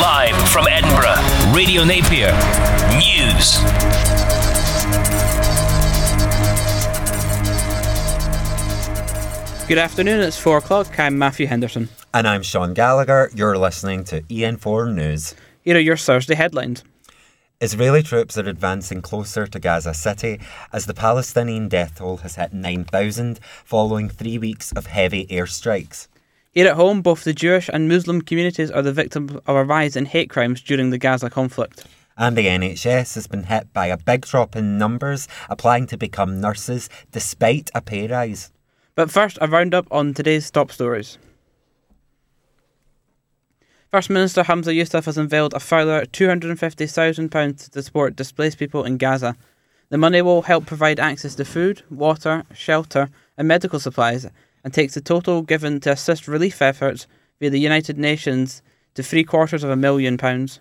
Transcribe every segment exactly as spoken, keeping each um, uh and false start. Live from Edinburgh, Radio Napier News. Good afternoon, it's four o'clock. I'm Matthew Henderson. And I'm Sean Gallagher. You're listening to E N four News. Here are your Thursday headlines. Israeli troops are advancing closer to Gaza City as the Palestinian death toll has hit nine thousand following three weeks of heavy airstrikes. Here at home, both the Jewish and Muslim communities are the victims of a rise in hate crimes during the Gaza conflict. And the N H S has been hit by a big drop in numbers applying to become nurses despite a pay rise. But first, a roundup on today's top stories. First Minister Humza Yousaf has unveiled a further two hundred fifty thousand pounds to support displaced people in Gaza. The money will help provide access to food, water, shelter and medical supplies, and takes the total given to assist relief efforts via the United Nations to three quarters of a million pounds.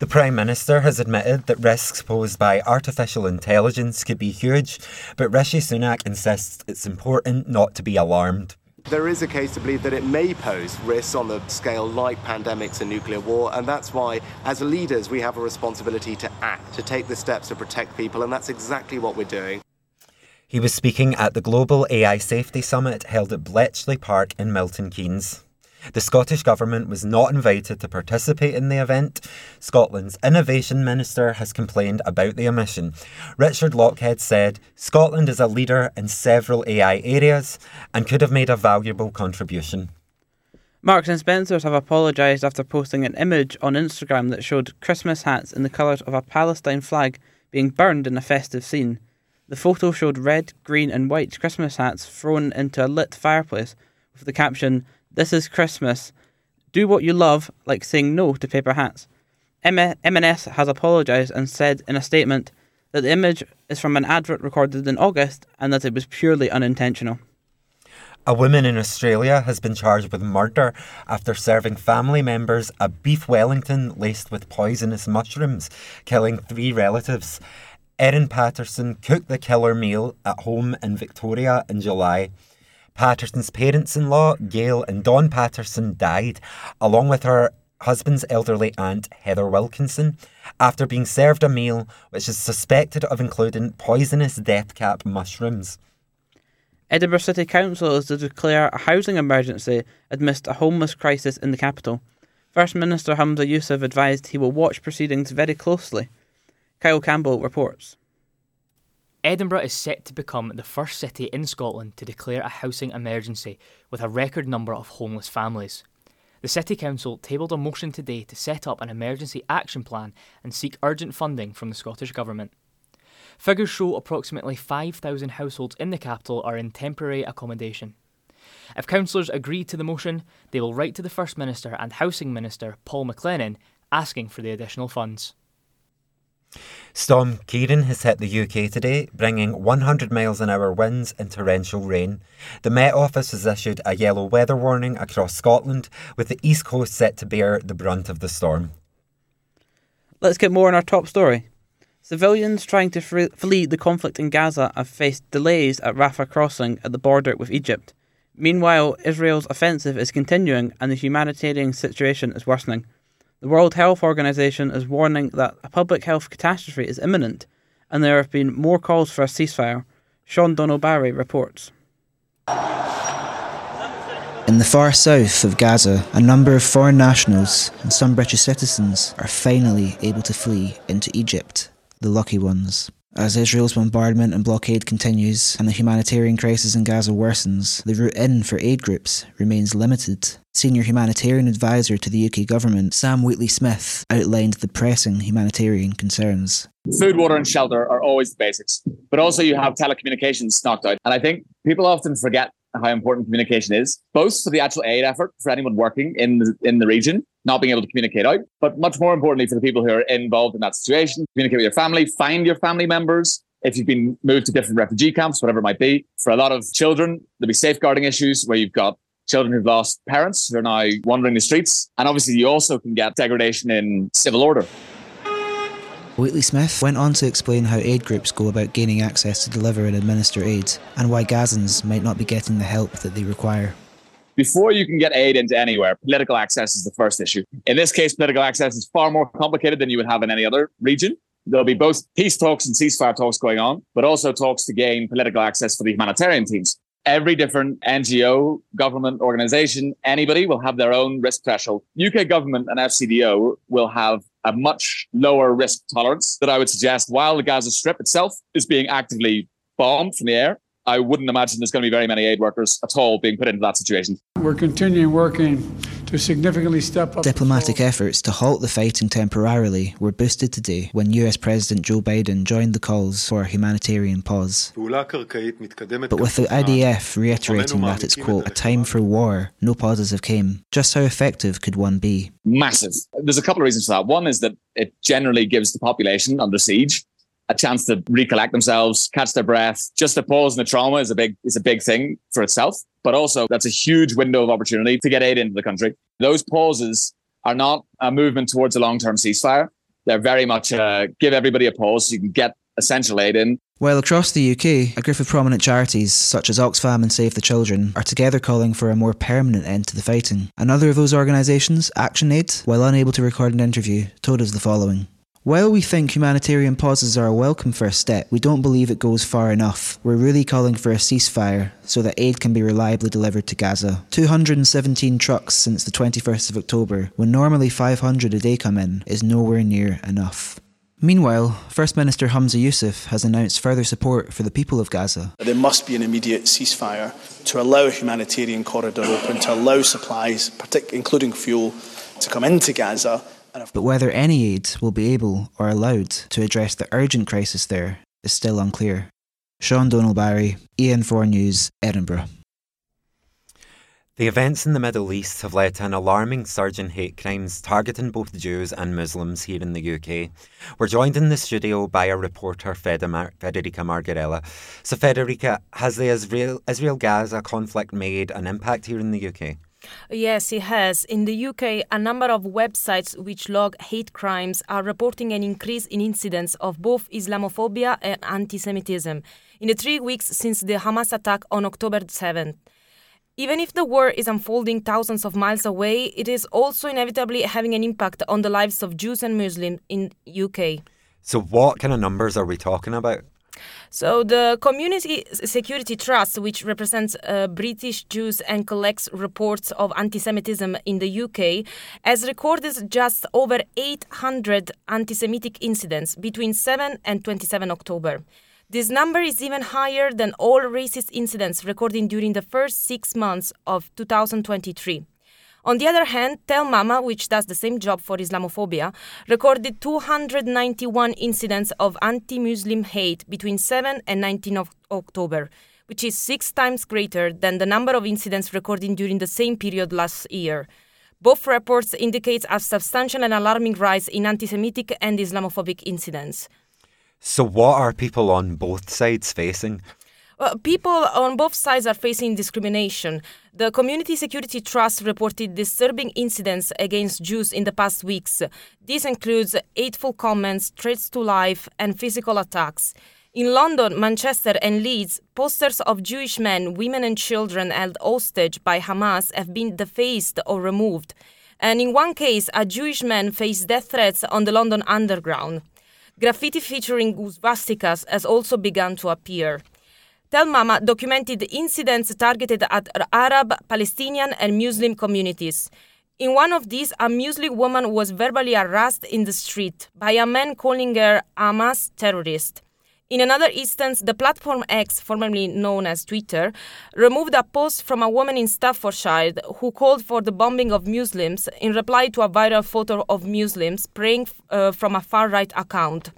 The Prime Minister has admitted that risks posed by artificial intelligence could be huge, but Rishi Sunak insists it's important not to be alarmed. There is a case to believe that it may pose risks on the scale like pandemics and nuclear war, and that's why, as leaders, we have a responsibility to act, to take the steps to protect people, and that's exactly what we're doing. He was speaking at the Global A I Safety Summit held at Bletchley Park in Milton Keynes. The Scottish Government was not invited to participate in the event. Scotland's Innovation Minister has complained about the omission. Richard Lockhead said, "Scotland is a leader in several A I areas and could have made a valuable contribution." Marks and Spencer have apologised after posting an image on Instagram that showed Christmas hats in the colours of a Palestine flag being burned in a festive scene. The photo showed red, green and white Christmas hats thrown into a lit fireplace with the caption, "This is Christmas. Do what you love," like saying no to paper hats. M and S has apologised and said in a statement that the image is from an advert recorded in August and that it was purely unintentional. A woman in Australia has been charged with murder after serving family members a beef Wellington laced with poisonous mushrooms, killing three relatives. Erin Patterson cooked the killer meal at home in Victoria in July. Patterson's parents-in-law, Gail and Don Patterson, died, along with her husband's elderly aunt, Heather Wilkinson, after being served a meal which is suspected of including poisonous death cap mushrooms. Edinburgh City Council is to declare a housing emergency amidst a homeless crisis in the capital. First Minister Humza Yousaf advised he will watch proceedings very closely. Kyle Campbell reports. Edinburgh is set to become the first city in Scotland to declare a housing emergency with a record number of homeless families. The City Council tabled a motion today to set up an emergency action plan and seek urgent funding from the Scottish Government. Figures show approximately five thousand households in the capital are in temporary accommodation. If councillors agree to the motion, they will write to the First Minister and Housing Minister, Paul McLennan, asking for the additional funds. Storm Ciarán has hit the U K today, bringing one hundred miles an hour winds and torrential rain. The Met Office has issued a yellow weather warning across Scotland, with the east coast set to bear the brunt of the storm. Let's get more on our top story. Civilians trying to fre- flee the conflict in Gaza have faced delays at Rafah crossing at the border with Egypt. Meanwhile, Israel's offensive is continuing and the humanitarian situation is worsening. The World Health Organization is warning that a public health catastrophe is imminent and there have been more calls for a ceasefire. Sean Donald Barry reports. In the far south of Gaza, a number of foreign nationals and some British citizens are finally able to flee into Egypt, the lucky ones. As Israel's bombardment and blockade continues and the humanitarian crisis in Gaza worsens, the route in for aid groups remains limited. Senior humanitarian advisor to the U K government, Sam Wheatley-Smith, outlined the pressing humanitarian concerns. Food, water and shelter are always the basics, but also you have telecommunications knocked out. And I think people often forget how important communication is, both for the actual aid effort, for anyone working in the, in the region, not being able to communicate out, but much more importantly for the people who are involved in that situation. Communicate with your family, find your family members. If you've been moved to different refugee camps, whatever it might be. For a lot of children, there'll be safeguarding issues where you've got children who've lost parents who are now wandering the streets. And obviously you also can get degradation in civil order. Wheatley-Smith went on to explain how aid groups go about gaining access to deliver and administer aid, and why Gazans might not be getting the help that they require. Before you can get aid into anywhere, political access is the first issue. In this case, political access is far more complicated than you would have in any other region. There'll be both peace talks and ceasefire talks going on, but also talks to gain political access for the humanitarian teams. Every different N G O, government organization, anybody will have their own risk threshold. U K government and F C D O will have a much lower risk tolerance that I would suggest while the Gaza Strip itself is being actively bombed from the air. I wouldn't imagine there's going to be very many aid workers at all being put into that situation. We're continuing working to significantly step up... Diplomatic efforts to halt the fighting temporarily were boosted today when U S President Joe Biden joined the calls for a humanitarian pause. But with the I D F reiterating that it's, quote, a time for war, no pauses have came. Just how effective could one be? Massive. There's a couple of reasons for that. One is that it generally gives the population under siege a chance to recollect themselves, catch their breath. Just a pause in the trauma is a big is a big thing for itself. But also, that's a huge window of opportunity to get aid into the country. Those pauses are not a movement towards a long-term ceasefire. They're very much uh, give everybody a pause so you can get essential aid in. Well, across the U K, a group of prominent charities such as Oxfam and Save the Children are together calling for a more permanent end to the fighting. Another of those organisations, ActionAid, while unable to record an interview, told us the following. While we think humanitarian pauses are a welcome first step, we don't believe it goes far enough. We're really calling for a ceasefire so that aid can be reliably delivered to Gaza. two hundred seventeen trucks since the twenty-first of October, when normally five hundred a day come in, is nowhere near enough. Meanwhile, First Minister Humza Yousaf has announced further support for the people of Gaza. There must be an immediate ceasefire to allow a humanitarian corridor open, to allow supplies, including fuel, to come into Gaza. But whether any aid will be able or allowed to address the urgent crisis there is still unclear. Sean Donald Barry, E N four News, Edinburgh. The events in the Middle East have led to an alarming surge in hate crimes targeting both Jews and Muslims here in the U K. We're joined in the studio by a reporter, Federica Margarella. So Federica, has the Israel, Israel-Gaza conflict made an impact here in the U K? Yes, it has. In the U K, a number of websites which log hate crimes are reporting an increase in incidents of both Islamophobia and anti-Semitism in the three weeks since the Hamas attack on October seventh. Even if the war is unfolding thousands of miles away, it is also inevitably having an impact on the lives of Jews and Muslims in the U K. So what kind of numbers are we talking about? So the Community Security Trust, which represents uh, British Jews and collects reports of anti-Semitism in the U K, has recorded just over eight hundred anti-Semitic incidents between seventh and twenty-seventh of October. This number is even higher than all racist incidents recorded during the first six months of two thousand twenty-three. On the other hand, Tell MAMA, which does the same job for Islamophobia, recorded two hundred ninety-one incidents of anti-Muslim hate between seventh and nineteenth of October, which is six times greater than the number of incidents recorded during the same period last year. Both reports indicate a substantial and alarming rise in anti-Semitic and Islamophobic incidents. So what are people on both sides facing? Well, people on both sides are facing discrimination. The Community Security Trust reported disturbing incidents against Jews in the past weeks. This includes hateful comments, threats to life, and physical attacks. In London, Manchester, and Leeds, posters of Jewish men, women, and children held hostage by Hamas have been defaced or removed. And in one case, a Jewish man faced death threats on the London Underground. Graffiti featuring swastikas has also begun to appear. Tell MAMA documented incidents targeted at Arab, Palestinian, and Muslim communities. In one of these, a Muslim woman was verbally harassed in the street by a man calling her Hamas terrorist. In another instance, the platform X, formerly known as Twitter, removed a post from a woman in Staffordshire who called for the bombing of Muslims in reply to a viral photo of Muslims praying uh, from a far-right account.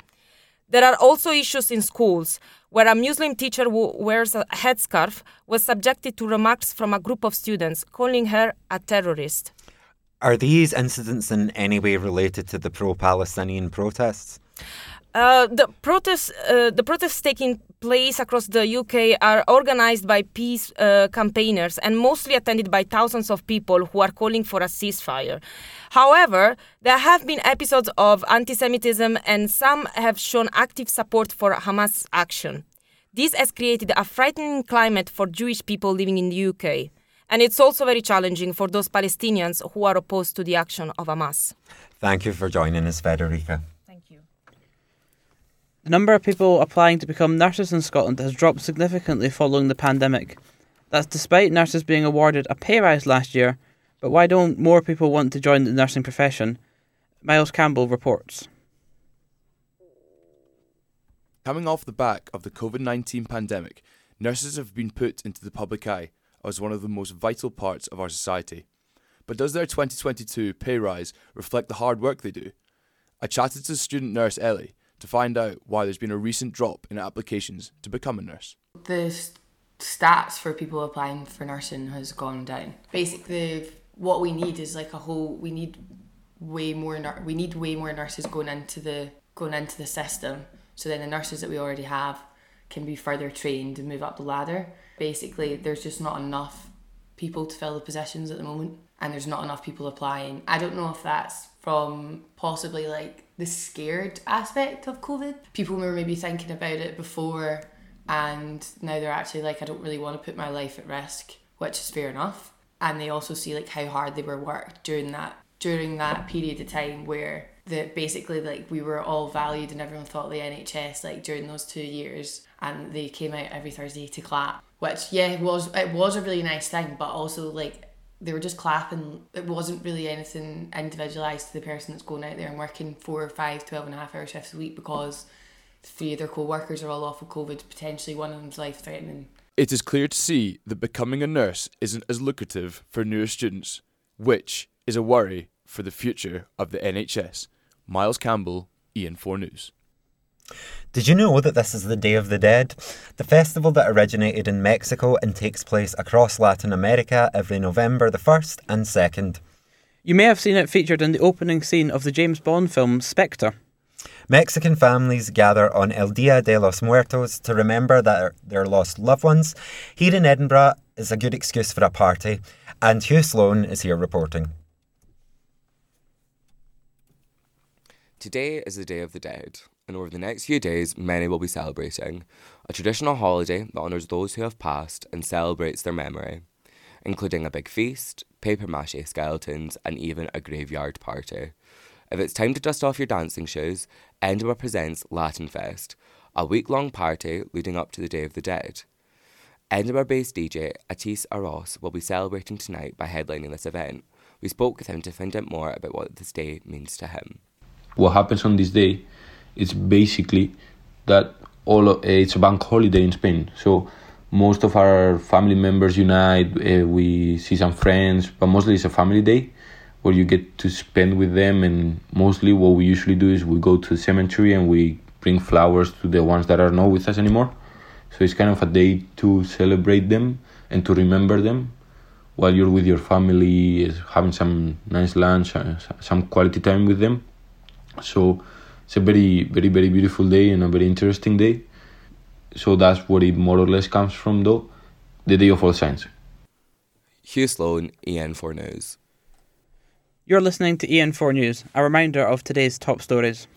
There are also issues in schools, where a Muslim teacher who wears a headscarf was subjected to remarks from a group of students, calling her a terrorist. Are these incidents in any way related to the pro-Palestinian protests? Uh, the protests, uh, the protests taking place across the U K are organised by peace uh, campaigners and mostly attended by thousands of people who are calling for a ceasefire. However, there have been episodes of anti-Semitism and some have shown active support for Hamas action. This has created a frightening climate for Jewish people living in the U K. And it's also very challenging for those Palestinians who are opposed to the action of Hamas. Thank you for joining us, Federica. Thank you. The number of people applying to become nurses in Scotland has dropped significantly following the pandemic. That's despite nurses being awarded a pay rise last year, but why don't more people want to join the nursing profession? Miles Campbell reports. Coming off the back of the covid nineteen pandemic, nurses have been put into the public eye as one of the most vital parts of our society. But does their twenty twenty-two pay rise reflect the hard work they do? I chatted to student nurse Ellie to find out why there's been a recent drop in applications to become a nurse. The stats for people applying for nursing has gone down. Basically, what we need is like a whole, we need way more, we need way more nurses going into the going into the system. So then the nurses that we already have can be further trained and move up the ladder. Basically, there's just not enough people to fill the positions at the moment, and there's not enough people applying. I don't know if that's from possibly like the scared aspect of COVID. People were maybe thinking about it before, and now they're actually like, I don't really want to put my life at risk, which is fair enough. And they also see like how hard they were worked during that during that period of time where that basically like we were all valued and everyone thought the N H S like during those two years, and they came out every Thursday to clap, which yeah it was it was a really nice thing, but also like they were just clapping. It wasn't really anything individualised to the person that's going out there and working four or five twelve and a half hour shifts a week because three of their co-workers are all off with COVID, potentially one of them's life-threatening. It is clear to see that becoming a nurse isn't as lucrative for newer students, which is a worry for the future of the N H S. Miles Campbell, E N four News. Did you know that this is the Day of the Dead? The festival that originated in Mexico and takes place across Latin America every November the first and second. You may have seen it featured in the opening scene of the James Bond film Spectre. Mexican families gather on El Dia de los Muertos to remember their, their lost loved ones. Here in Edinburgh is a good excuse for a party, and Hugh Sloan is here reporting. Today is the Day of the Dead, and over the next few days, many will be celebrating a traditional holiday that honours those who have passed and celebrates their memory, including a big feast, papier-mâché skeletons, and even a graveyard party. If it's time to dust off your dancing shoes, Edinburgh presents Latin Fest, a week-long party leading up to the Day of the Dead. Edinburgh-based D J Atis Aros will be celebrating tonight by headlining this event. We spoke with him to find out more about what this day means to him. What happens on this day is basically that all of, uh, it's a bank holiday in Spain. So most of our family members unite, uh, we see some friends, but mostly it's a family day where you get to spend with them. And mostly what we usually do is we go to the cemetery and we bring flowers to the ones that are not with us anymore. So it's kind of a day to celebrate them and to remember them while you're with your family, having some nice lunch, some quality time with them. So it's a very, very, very beautiful day and a very interesting day. So that's what it more or less comes from, though, the Day of All Saints. Hugh Sloan, E N four News. You're listening to E N four News, a reminder of today's top stories.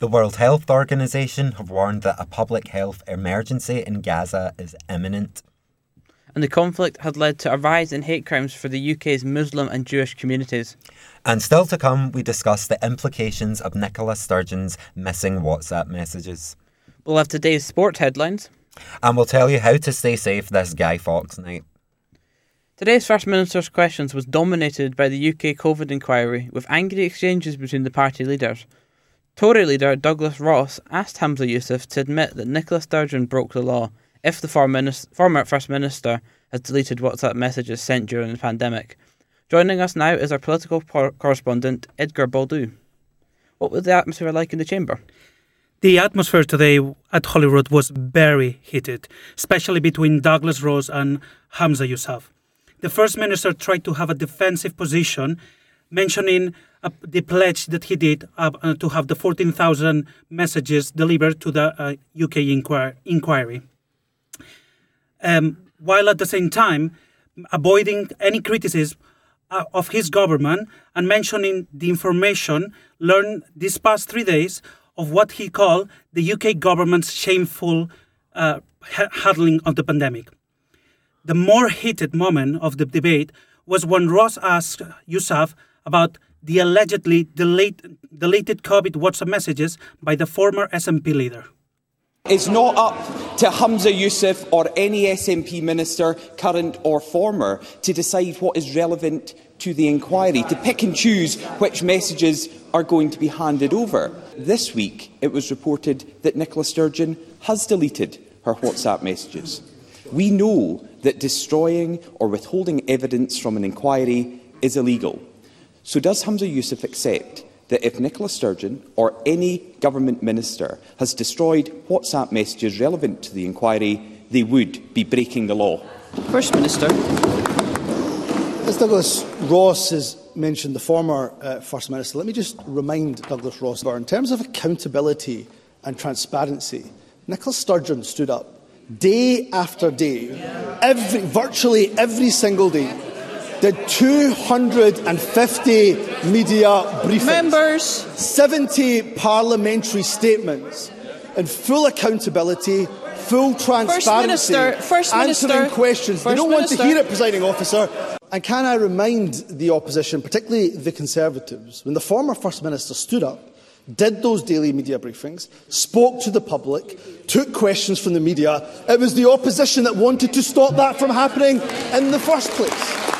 The World Health Organization have warned that a public health emergency in Gaza is imminent. And the conflict had led to a rise in hate crimes for the U K's Muslim and Jewish communities. And still to come, we discuss the implications of Nicola Sturgeon's missing WhatsApp messages. We'll have today's sport headlines. And we'll tell you how to stay safe this Guy Fawkes night. Today's First Minister's Questions was dominated by the U K COVID inquiry, with angry exchanges between the party leaders. Tory leader Douglas Ross asked Humza Yousaf to admit that Nicola Sturgeon broke the law if the former First Minister has deleted WhatsApp messages sent during the pandemic. Joining us now is our political por- correspondent, Edgar Baldu. What was the atmosphere like in the chamber? The atmosphere today at Holyrood was very heated, especially between Douglas Ross and Humza Yousaf. The First Minister tried to have a defensive position, mentioning uh, the pledge that he did uh, uh, to have the fourteen thousand messages delivered to the uh, U K inquir- inquiry. Um, while at the same time avoiding any criticism uh, of his government and mentioning the information learned these past three days of what he called the U K government's shameful uh, ha- handling of the pandemic. The more heated moment of the debate was when Ross asked Yousaf about the allegedly delete, deleted COVID WhatsApp messages by the former S N P leader. It's not up to Humza Yousaf or any S N P minister, current or former, to decide what is relevant to the inquiry, to pick and choose which messages are going to be handed over. This week, it was reported that Nicola Sturgeon has deleted her WhatsApp messages. We know that destroying or withholding evidence from an inquiry is illegal. So does Humza Yousaf accept that if Nicola Sturgeon or any government minister has destroyed WhatsApp messages relevant to the inquiry, they would be breaking the law? First Minister. As Douglas Ross has mentioned, the former uh, First Minister, let me just remind Douglas Ross, in terms of accountability and transparency, Nicola Sturgeon stood up day after day, every, virtually every single day, did two hundred fifty media briefings, members, seventy parliamentary statements, and full accountability, full transparency, First Minister, First Minister, answering questions. First they don't Minister. want to hear it, Presiding Officer. And can I remind the opposition, particularly the Conservatives, when the former First Minister stood up, did those daily media briefings, spoke to the public, took questions from the media, it was the opposition that wanted to stop that from happening in the first place.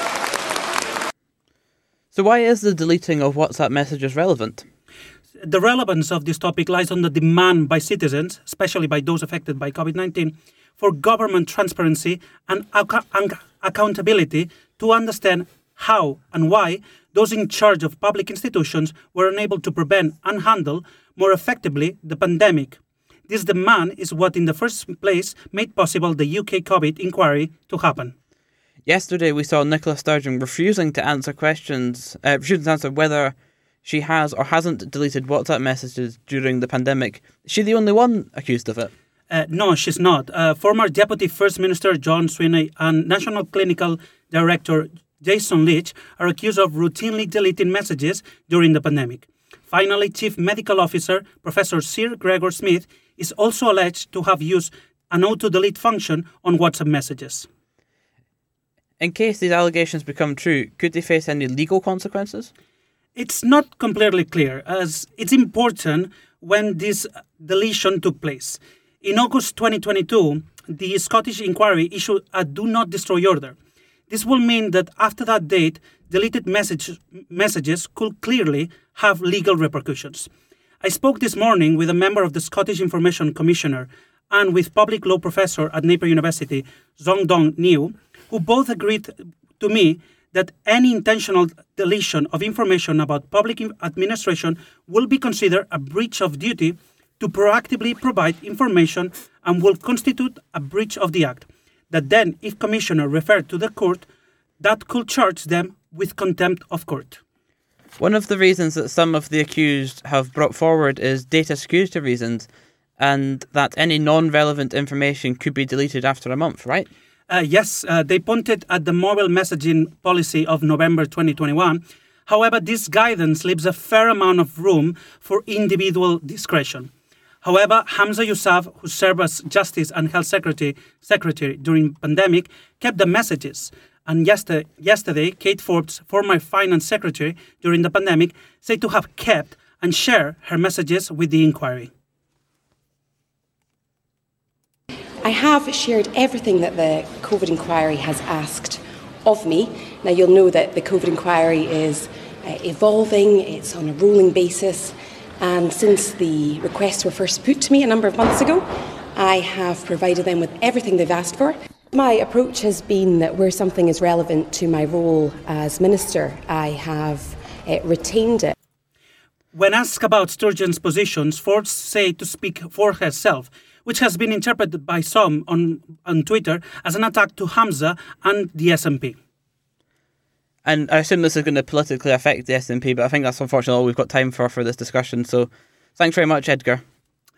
So why is the deleting of WhatsApp messages relevant? The relevance of this topic lies on the demand by citizens, especially by those affected by COVID nineteen, for government transparency and ac- ac- accountability to understand how and why those in charge of public institutions were unable to prevent and handle more effectively the pandemic. This demand is what in the first place made possible the U K COVID inquiry to happen. Yesterday we saw Nicola Sturgeon refusing to answer questions, uh, refusing to answer whether she has or hasn't deleted WhatsApp messages during the pandemic. Is she the only one accused of it? Uh, no, she's not. Uh, former Deputy First Minister John Swinney and National Clinical Director Jason Leach are accused of routinely deleting messages during the pandemic. Finally, Chief Medical Officer Professor Sir Gregor Smith is also alleged to have used an auto-delete function on WhatsApp messages. In case these allegations become true, could they face any legal consequences? It's not completely clear, as it's important when this deletion took place. In August twenty twenty-two, the Scottish Inquiry issued a Do Not Destroy order. This will mean that after that date, deleted message, messages could clearly have legal repercussions. I spoke this morning with a member of the Scottish Information Commissioner and with public law professor at Napier University, Sean Donald Barry, who both agreed to me that any intentional deletion of information about public administration will be considered a breach of duty to proactively provide information and will constitute a breach of the Act, that then, if Commissioner referred to the court, that could charge them with contempt of court. One of the reasons that some of the accused have brought forward is data security reasons, and that any non-relevant information could be deleted after a month, right? Uh, yes, uh, they pointed at the mobile messaging policy of November twenty twenty-one. However, this guidance leaves a fair amount of room for individual discretion. However, Humza Yousaf, who served as Justice and Health Secretary, Secretary during the pandemic, kept the messages. And yester- yesterday, Kate Forbes, former Finance Secretary during the pandemic, said to have kept and shared her messages with the inquiry. I have shared everything that the COVID inquiry has asked of me. Now, you'll know that the COVID inquiry is uh, evolving, it's on a rolling basis, and since the requests were first put to me a number of months ago, I have provided them with everything they've asked for. My approach has been that where something is relevant to my role as Minister, I have uh, retained it. When asked about Sturgeon's positions, Forbes said to speak for herself, which has been interpreted by some on, on Twitter as an attack to Humza and the S N P. And I assume this is going to politically affect the S N P, but I think that's unfortunately all we've got time for for this discussion. So thanks very much, Edgar.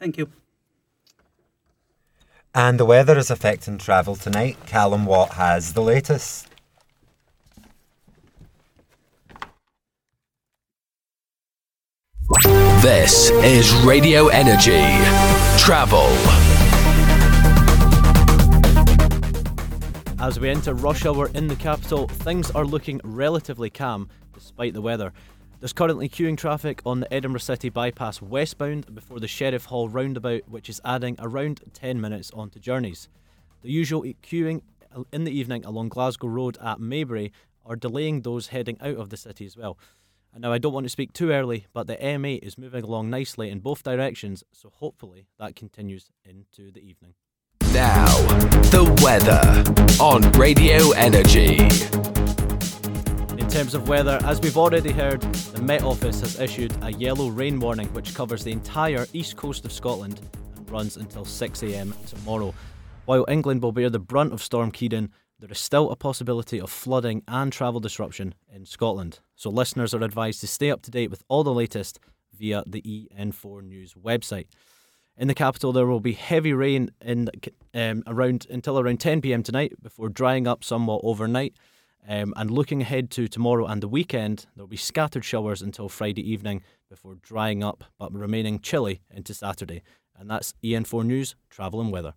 Thank you. And the weather is affecting travel tonight. Callum Watt has the latest. This is Radio Energy. Travel. As we enter rush hour in the capital, things are looking relatively calm despite the weather. There's currently queuing traffic on the Edinburgh City bypass westbound before the Sheriff Hall roundabout, which is adding around ten minutes onto journeys. The usual queuing in the evening along Glasgow Road at Maybury are delaying those heading out of the city as well. And now I don't want to speak too early, but the M eight is moving along nicely in both directions, so hopefully that continues into the evening. Now, the weather on Radio Energy. In terms of weather, as we've already heard, the Met Office has issued a yellow rain warning which covers the entire east coast of Scotland and runs until six a m tomorrow. While England will bear the brunt of Storm Ciarán, there is still a possibility of flooding and travel disruption in Scotland. So listeners are advised to stay up to date with all the latest via the E N four News website. In the capital, there will be heavy rain in um, around until around ten p m tonight before drying up somewhat overnight. Um, and looking ahead to tomorrow and the weekend, there will be scattered showers until Friday evening before drying up but remaining chilly into Saturday. And that's E N four News, Travel and Weather.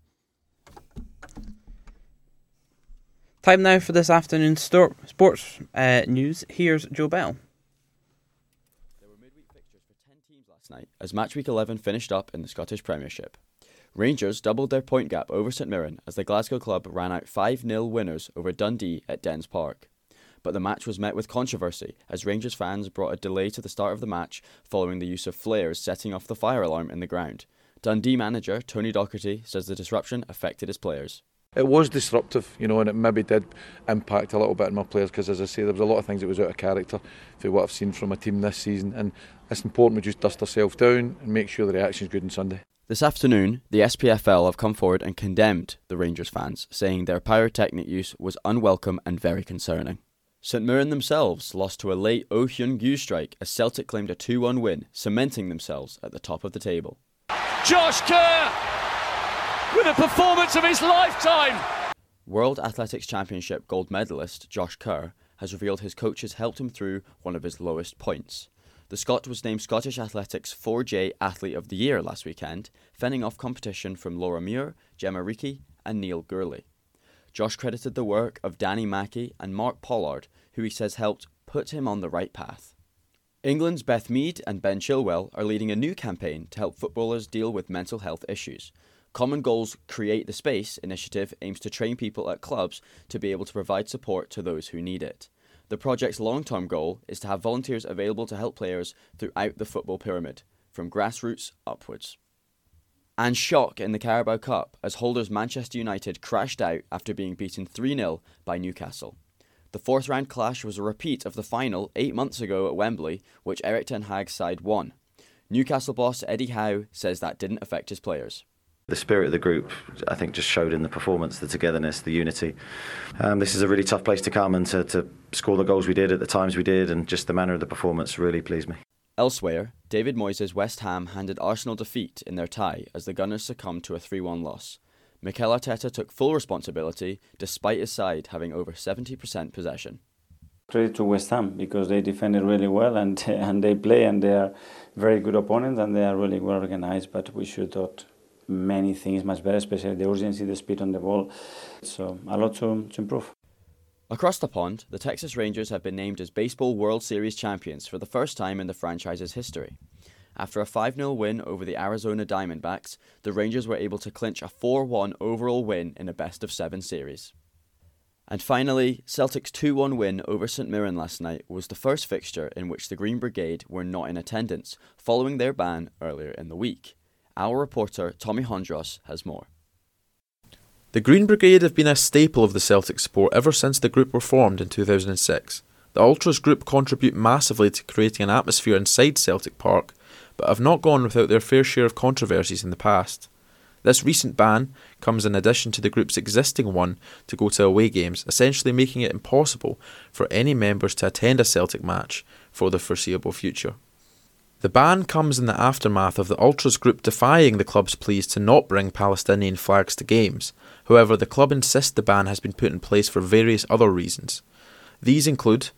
Time now for this afternoon's stor- sports uh, news. Here's Joe Bell. There were midweek fixtures for ten teams last night as match week eleven finished up in the Scottish Premiership. Rangers doubled their point gap over St Mirren as the Glasgow club ran out five nil winners over Dundee at Dens Park. But the match was met with controversy as Rangers fans brought a delay to the start of the match following the use of flares setting off the fire alarm in the ground. Dundee manager Tony Docherty says the disruption affected his players. It was disruptive, you know, and it maybe did impact a little bit on my players because, as I say, there was a lot of things that was out of character for what I've seen from my team this season, and it's important we just dust ourselves down and make sure the reaction's good on Sunday. This afternoon, the S P F L have come forward and condemned the Rangers fans, saying their pyrotechnic use was unwelcome and very concerning. St Mirren themselves lost to a late Oh Hyun-gyu strike as Celtic claimed a two one win, cementing themselves at the top of the table. Josh Kerr, with a performance of his lifetime! World Athletics Championship gold medalist Josh Kerr has revealed his coaches helped him through one of his lowest points. The Scot was named Scottish Athletics four J Athlete of the Year last weekend, fending off competition from Laura Muir, Gemma Ricci and Neil Gurley. Josh credited the work of Danny Mackie and Mark Pollard, who he says helped put him on the right path. England's Beth Mead and Ben Chilwell are leading a new campaign to help footballers deal with mental health issues. Common Goals Create the Space initiative aims to train people at clubs to be able to provide support to those who need it. The project's long-term goal is to have volunteers available to help players throughout the football pyramid, from grassroots upwards. And shock in the Carabao Cup as holders Manchester United crashed out after being beaten three nil by Newcastle. The fourth round clash was a repeat of the final eight months ago at Wembley, which Erik ten Hag's side won. Newcastle boss Eddie Howe says that didn't affect his players. The spirit of the group, I think, just showed in the performance, the togetherness, the unity. Um, this is a really tough place to come and to, to score the goals we did at the times we did, and just the manner of the performance really pleased me. Elsewhere, David Moyes' West Ham handed Arsenal defeat in their tie as the Gunners succumbed to a three one loss. Mikel Arteta took full responsibility despite his side having over seventy percent possession. Credit to West Ham because they defended really well and, and they play and they are very good opponents and they are really well organised, but we should not... many things much better, especially the urgency, the speed on the ball. So a lot to, to improve. Across the pond, the Texas Rangers have been named as Baseball World Series champions for the first time in the franchise's history. After a five nil win over the Arizona Diamondbacks, the Rangers were able to clinch a four one overall win in a best-of-seven series. And finally, Celtic's two one win over St Mirren last night was the first fixture in which the Green Brigade were not in attendance, following their ban earlier in the week. Our reporter Tommy Hondros has more. The Green Brigade have been a staple of the Celtic sport ever since the group were formed in two thousand six. The Ultras group contribute massively to creating an atmosphere inside Celtic Park, but have not gone without their fair share of controversies in the past. This recent ban comes in addition to the group's existing one to go to away games, essentially making it impossible for any members to attend a Celtic match for the foreseeable future. The ban comes in the aftermath of the Ultras group defying the club's pleas to not bring Palestinian flags to games. However, the club insists the ban has been put in place for various other reasons. These include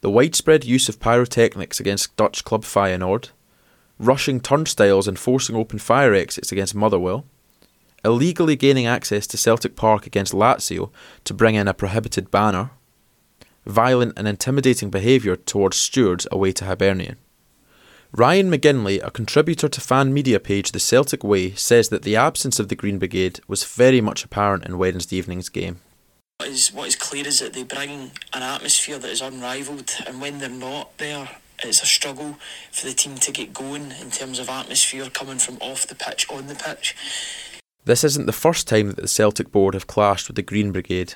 the widespread use of pyrotechnics against Dutch club Feyenoord, rushing turnstiles and forcing open fire exits against Motherwell, illegally gaining access to Celtic Park against Lazio to bring in a prohibited banner, violent and intimidating behaviour towards stewards away to Hibernian. Ryan McGinley, a contributor to fan media page The Celtic Way, says that the absence of the Green Brigade was very much apparent in Wednesday evening's game. What is, what is clear is that they bring an atmosphere that is unrivalled, and when they're not there, it's a struggle for the team to get going in terms of atmosphere coming from off the pitch, on the pitch. This isn't the first time that the Celtic board have clashed with the Green Brigade.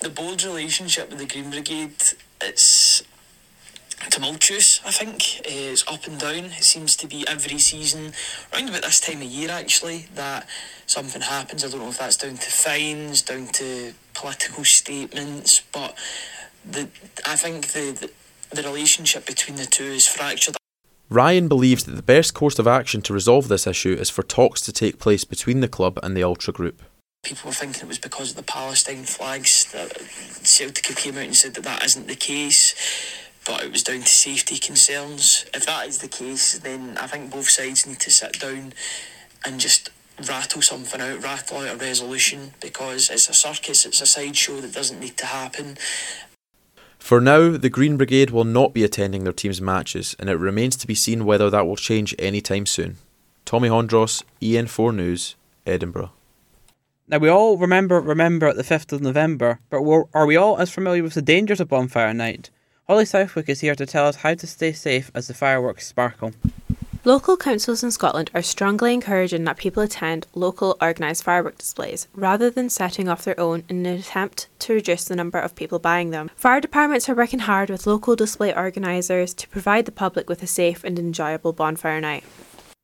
The board's relationship with the Green Brigade, it's tumultuous, I think. It's up and down. It seems to be every season, around about this time of year actually, that something happens. I don't know if that's down to fines, down to political statements, but the I think the, the, the relationship between the two is fractured. Ryan believes that the best course of action to resolve this issue is for talks to take place between the club and the Ultra group. People were thinking it was because of the Palestine flags that Celtic came out and said that that isn't the case, but it was down to safety concerns. If that is the case, then I think both sides need to sit down and just rattle something out, rattle out a resolution, because it's a circus, it's a sideshow that doesn't need to happen. For now, the Green Brigade will not be attending their team's matches, and it remains to be seen whether that will change anytime soon. Tommy Hondros, E N four News, Edinburgh. Now, we all remember remember the fifth of November, but we're, are we all as familiar with the dangers of bonfire night? Holly Southwick is here to tell us how to stay safe as the fireworks sparkle. Local councils in Scotland are strongly encouraging that people attend local organised firework displays, rather than setting off their own in an attempt to reduce the number of people buying them. Fire departments are working hard with local display organisers to provide the public with a safe and enjoyable bonfire night.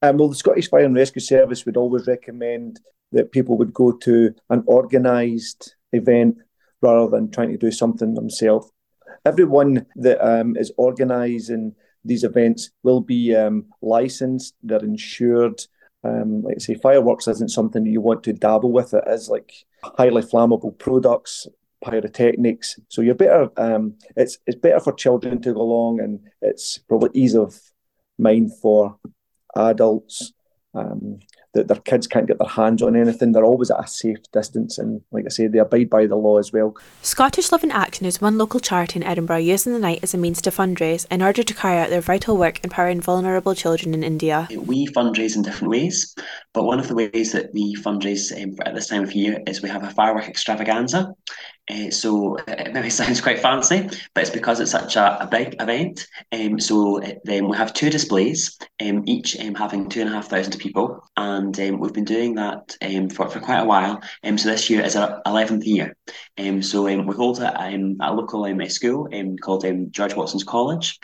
Um, well, the Scottish Fire and Rescue Service would always recommend that people would go to an organised event rather than trying to do something themselves. Everyone that um, is organising these events will be um, licensed, they're insured. Um, like I say, fireworks isn't something you want to dabble with. It is like highly flammable products, pyrotechnics. So you're better. Um, it's it's better for children to go along, and it's probably ease of mind for adults. Um, that their kids can't get their hands on anything. They're always at a safe distance, and like I say, they abide by the law as well. Scottish Love in Action is one local charity in Edinburgh using the night as a means to fundraise in order to carry out their vital work empowering vulnerable children in India. We fundraise in different ways, but one of the ways that we fundraise um, at this time of year is we have a firework extravaganza. Uh, so it maybe sounds quite fancy, but it's because it's such a, a big event. Um, so then we have two displays, um, each um, having two and a half thousand people, and um, we've been doing that um, for, for quite a while. Um, so this year is our eleventh year. Um, so um, we hold it at um, a local um, school um, called um, George Watson's College.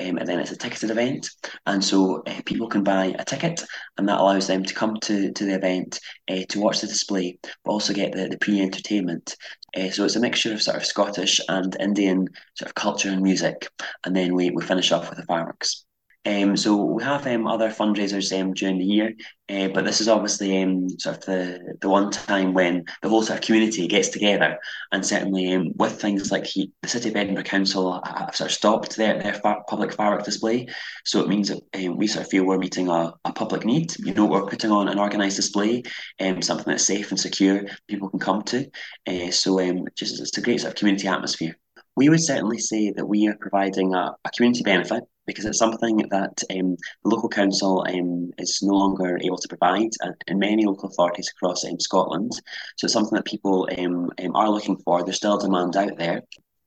Um, and then it's a ticketed event, and so uh, people can buy a ticket, and that allows them to come to, to the event uh, to watch the display, but also get the, the pre-entertainment. Uh, so it's a mixture of sort of Scottish and Indian sort of culture and music, and then we, we finish off with the fireworks. Um, so we have um, other fundraisers um, during the year, uh, but this is obviously um, sort of the, the one time when the whole sort of community gets together, and certainly um, with things like he, the City of Edinburgh Council have sort of stopped their, their far- public firework display, so it means that um, we sort of feel we're meeting a, a public need. You know, we're putting on an organised display, um, something that's safe and secure, people can come to, uh, so um, just it's a great sort of community atmosphere. We would certainly say that we are providing a, a community benefit, because it's something that um, the local council um, is no longer able to provide, and, and many local authorities across um, Scotland. So it's something that people um, um, are looking for. There's still demand out there.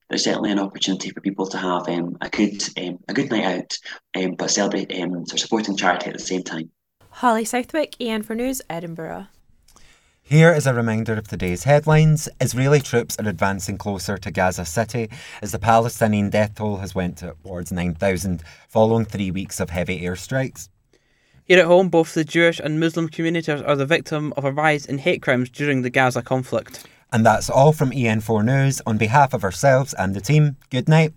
There's certainly an opportunity for people to have um, a good um, a good night out, um, but celebrate um, sort of supporting charity at the same time. Holly Southwick, E N four News, Edinburgh. Here is a reminder of today's headlines. Israeli troops are advancing closer to Gaza City as the Palestinian death toll has went towards nine thousand following three weeks of heavy airstrikes. Here at home, both the Jewish and Muslim communities are the victim of a rise in hate crimes during the Gaza conflict. And that's all from E N four News. On behalf of ourselves and the team, good night.